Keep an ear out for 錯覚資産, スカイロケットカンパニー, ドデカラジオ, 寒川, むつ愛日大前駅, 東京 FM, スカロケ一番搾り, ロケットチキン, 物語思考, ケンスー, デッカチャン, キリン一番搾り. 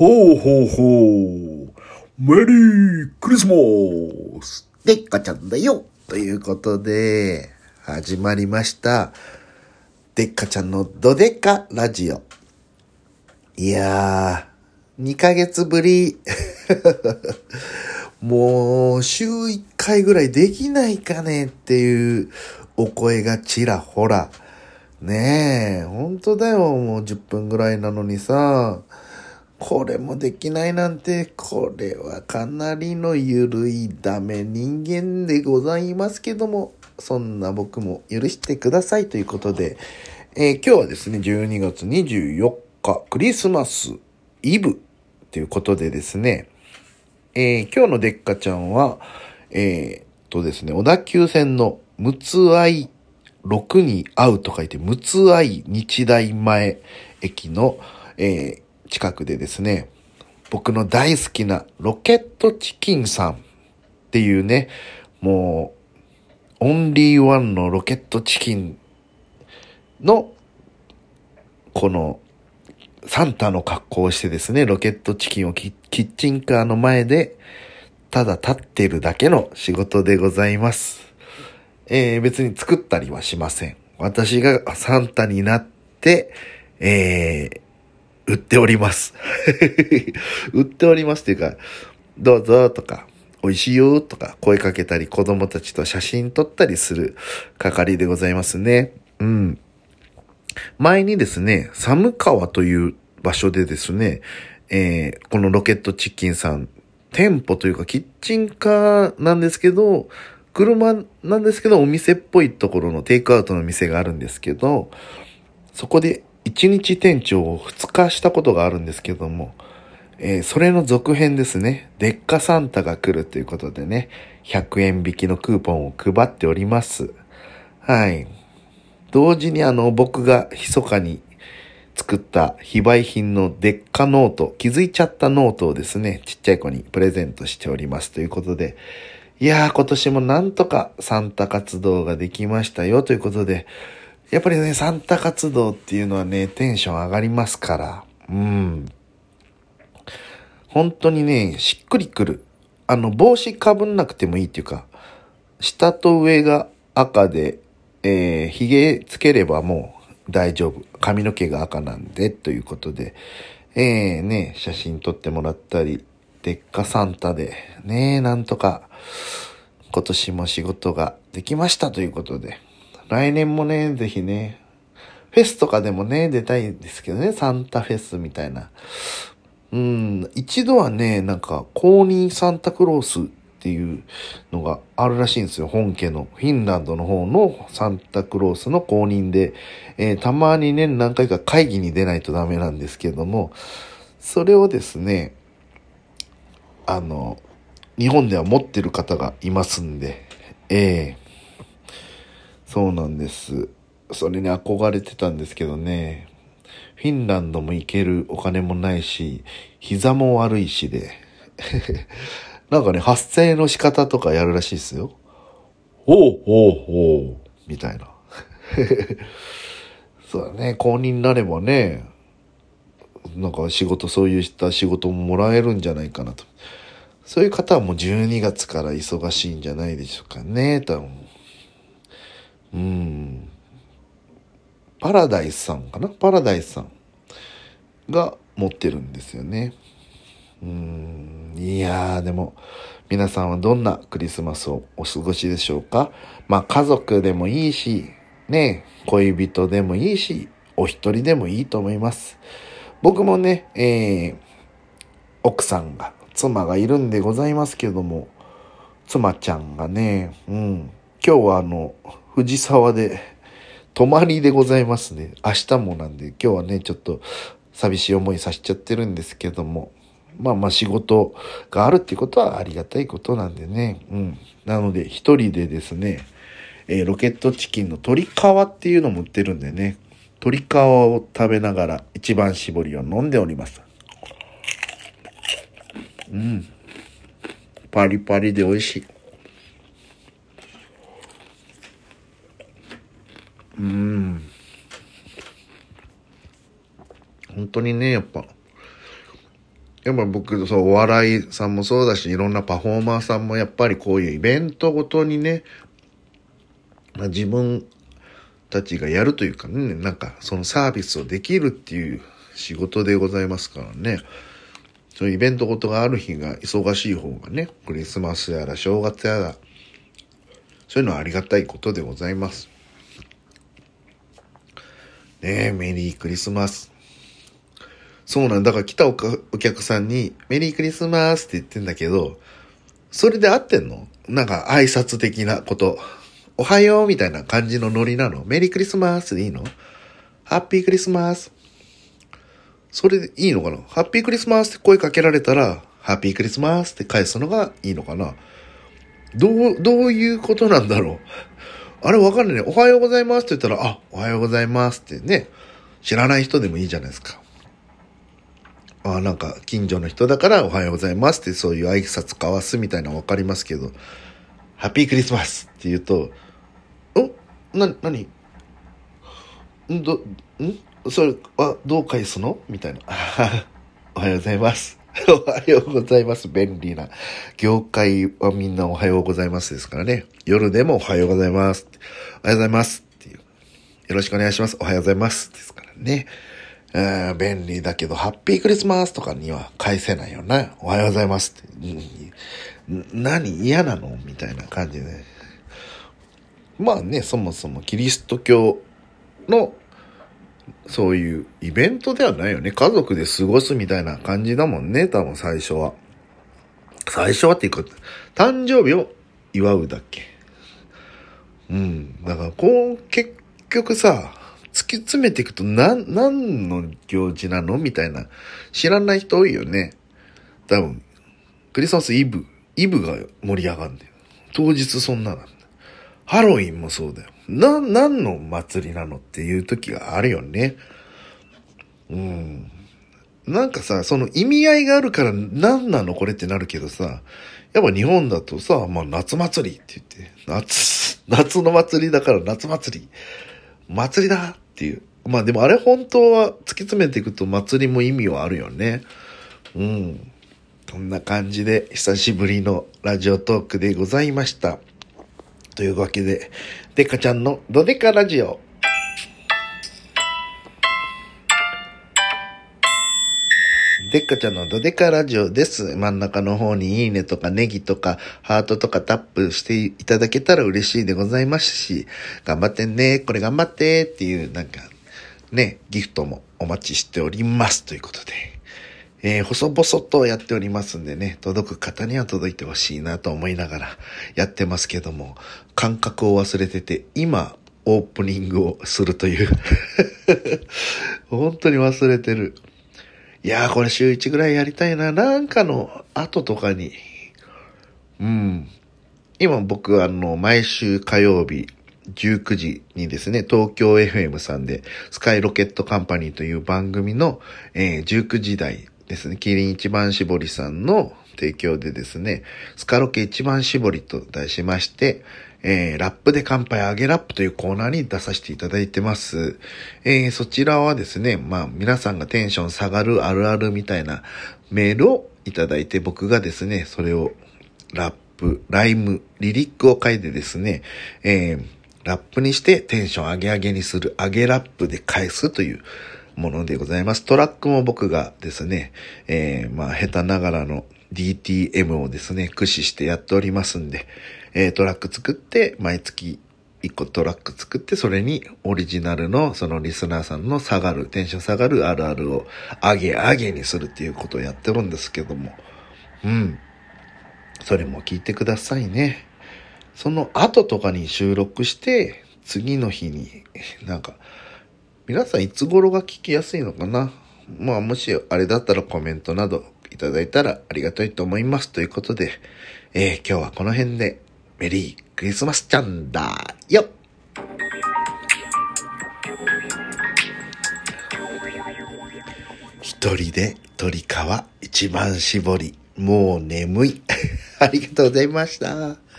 ほうほうほう。メリークリスマス。でっかちゃんだよ。ということで、始まりました。でっかちゃんのどでかラジオ。いやー、2ヶ月ぶり。もう、週1回ぐらいできないかねっていうお声がちらほら。ねえ、本当だよ。もう10分ぐらいなのにさ、これもできないなんて、これはかなりのゆるいダメ人間でございますけども、そんな僕も許してくださいということで、今日はですね、12月24日、クリスマスイブということでですね、今日のでっかちゃんは、ですね、小田急線のむつ愛6に会うと書いて、むつ愛日大前駅の、近くでですね、僕の大好きなロケットチキンさんっていうね、もう、オンリーワンのロケットチキンの、この、サンタの格好をしてですね、ロケットチキンをキッチンカーの前で、ただ立っているだけの仕事でございます。別に作ったりはしません。私がサンタになって、売っております。売っておりますというか、どうぞとか、おいしいよとか声かけたり、子供たちと写真撮ったりする係でございますね。うん。前にですね、寒川という場所でですね、このロケットチキンさん、店舗というかキッチンカーなんですけど、車なんですけどお店っぽいところのテイクアウトの店があるんですけど、そこで1日店長を2日したことがあるんですけども、それの続編ですね。でっかサンタが来るということでね、100円引きのクーポンを配っております。はい。同時に僕が密かに作った非売品のでっかノート、気づいちゃったノートをですね、ちっちゃい子にプレゼントしておりますということで、いやー今年もなんとかサンタ活動ができましたよということで、やっぱりね、サンタ活動っていうのはね、テンション上がりますから、うん。本当にね、しっくりくる。帽子かぶんなくてもいいっていうか、下と上が赤で、髭つければもう大丈夫。髪の毛が赤なんで、ということで、ね、写真撮ってもらったり、でっかサンタで、ね、なんとか、今年も仕事ができましたということで、来年もね、ぜひね、フェスとかでもね、出たいんですけどね、サンタフェスみたいな。一度はね、なんか、公認サンタクロースっていうのがあるらしいんですよ。本家の、フィンランドの方のサンタクロースの公認で、たまにね、何回か会議に出ないとダメなんですけども、それをですね、日本では持ってる方がいますんで、そうなんです。それに憧れてたんですけどね。フィンランドも行けるお金もないし、膝も悪いしで。なんかね、発声の仕方とかやるらしいですよ。ほうほうほう。みたいな。そうだね、公認になればね、なんか仕事、そういった仕事ももらえるんじゃないかなと。そういう方はもう12月から忙しいんじゃないでしょうかね、多分。パラダイスさんかな？パラダイスさんが持ってるんですよね。いやー、でも皆さんはどんなクリスマスをお過ごしでしょうか？まあ家族でもいいし、ね、恋人でもいいし、お一人でもいいと思います。僕もね、奥さんが、妻がいるんでございますけども、妻ちゃんがね、今日は藤沢で泊まりでございますね。明日もなんで、今日はね、ちょっと寂しい思いさせちゃってるんですけども、まあ仕事があるっていうことはありがたいことなんでね。なので一人でですね、ロケットチキンの鶏皮っていうのも売ってるんでね、鶏皮を食べながら一番搾りを飲んでおります。パリパリで美味しい。本当にね、やっぱやっぱ僕そうお笑いさんもそうだし、いろんなパフォーマーさんもやっぱりこういうイベントごとにね、自分たちがやるというかね、なんかそのサービスをできるっていう仕事でございますからね、そういうイベントごとがある日が忙しい方がね、クリスマスやら正月やら、そういうのはありがたいことでございますね。えメリークリスマス。そうなんだから来た お客さんにメリークリスマスって言ってんだけど、それで合ってんの？なんか挨拶的なこと、おはようみたいな感じのノリなの？メリークリスマスでいいの？ハッピークリスマス、それでいいのかな？ハッピークリスマスって声かけられたらハッピークリスマスって返すのがいいのかな？どういうことなんだろう。あれわかんないね。おはようございますって言ったら、あ、おはようございますってね、知らない人でもいいじゃないですか。あ、なんか近所の人だからおはようございますってそういう挨拶交わすみたいなのわかりますけど、ハッピークリスマスって言うと、それはどう返すのみたいな。おはようございます。おはようございます。便利な業界はみんなおはようございますですからね。夜でもおはようございます。おはようございますっていう。よろしくお願いします。おはようございますですからね。便利だけど、ハッピークリスマスとかには返せないよな。おはようございますって。何嫌なのみたいな感じで、ね。まあね、そもそもキリスト教のそういうイベントではないよね。家族で過ごすみたいな感じだもんね。多分最初は。最初はっていうか、誕生日を祝うだけ。うん。だからこう、結局さ、突き詰めていくと何の行事なのみたいな。知らない人多いよね。多分、クリスマスイブが盛り上がるんだよ。当日そんななんだ。ハロウィンもそうだよ。何の祭りなのっていう時があるよね。うん。なんかさ、その意味合いがあるから何なのこれってなるけどさ、やっぱ日本だとさ、まあ夏祭りって言って、夏の祭りだから夏祭り、祭りだっていう。まあでもあれ本当は突き詰めていくと祭りも意味はあるよね。うん。こんな感じで久しぶりのラジオトークでございました。というわけで、デカちゃんのドデカラジオ。デカちゃんのドデカラジオです。真ん中の方にいいねとかネギとかハートとかタップしていただけたら嬉しいでございますし、頑張ってね、これ頑張ってっていうなんかね、ギフトもお待ちしておりますということで、細々とやっておりますんでね、届く方には届いてほしいなと思いながらやってますけども、感覚を忘れてて、今、オープニングをするという。本当に忘れてる。いやー、これ週1ぐらいやりたいな。なんかの後とかに。うん。今僕、毎週火曜日、19時にですね、東京 FM さんで、スカイロケットカンパニーという番組の、19時台、ですね、キリン一番搾りさんの提供でですね、スカロケ一番搾りと題しまして、ラップで乾杯揚げラップというコーナーに出させていただいてます。そちらはですね、まあ皆さんがテンション下がるあるあるみたいなメールをいただいて、僕がですね、それをラップ、ライム、リリックを書いてですね、ラップにしてテンション上げ上げにする揚げラップで返すというものでございます。トラックも僕がですね、まあ下手ながらの DTM をですね駆使してやっておりますんで、トラック作って毎月1個トラック作って、それにオリジナルのそのリスナーさんの下がるテンション下がるあるあるを上げ上げにするっていうことをやってるんですけども、うん、それも聞いてくださいね。その後とかに収録して次の日になんか。皆さんいつ頃が聞きやすいのかな。まあもしあれだったらコメントなどいただいたらありがたいと思いますということで、今日はこの辺でメリークリスマスちゃんだよ。一人で鳥皮一番絞り、もう眠い。ありがとうございました。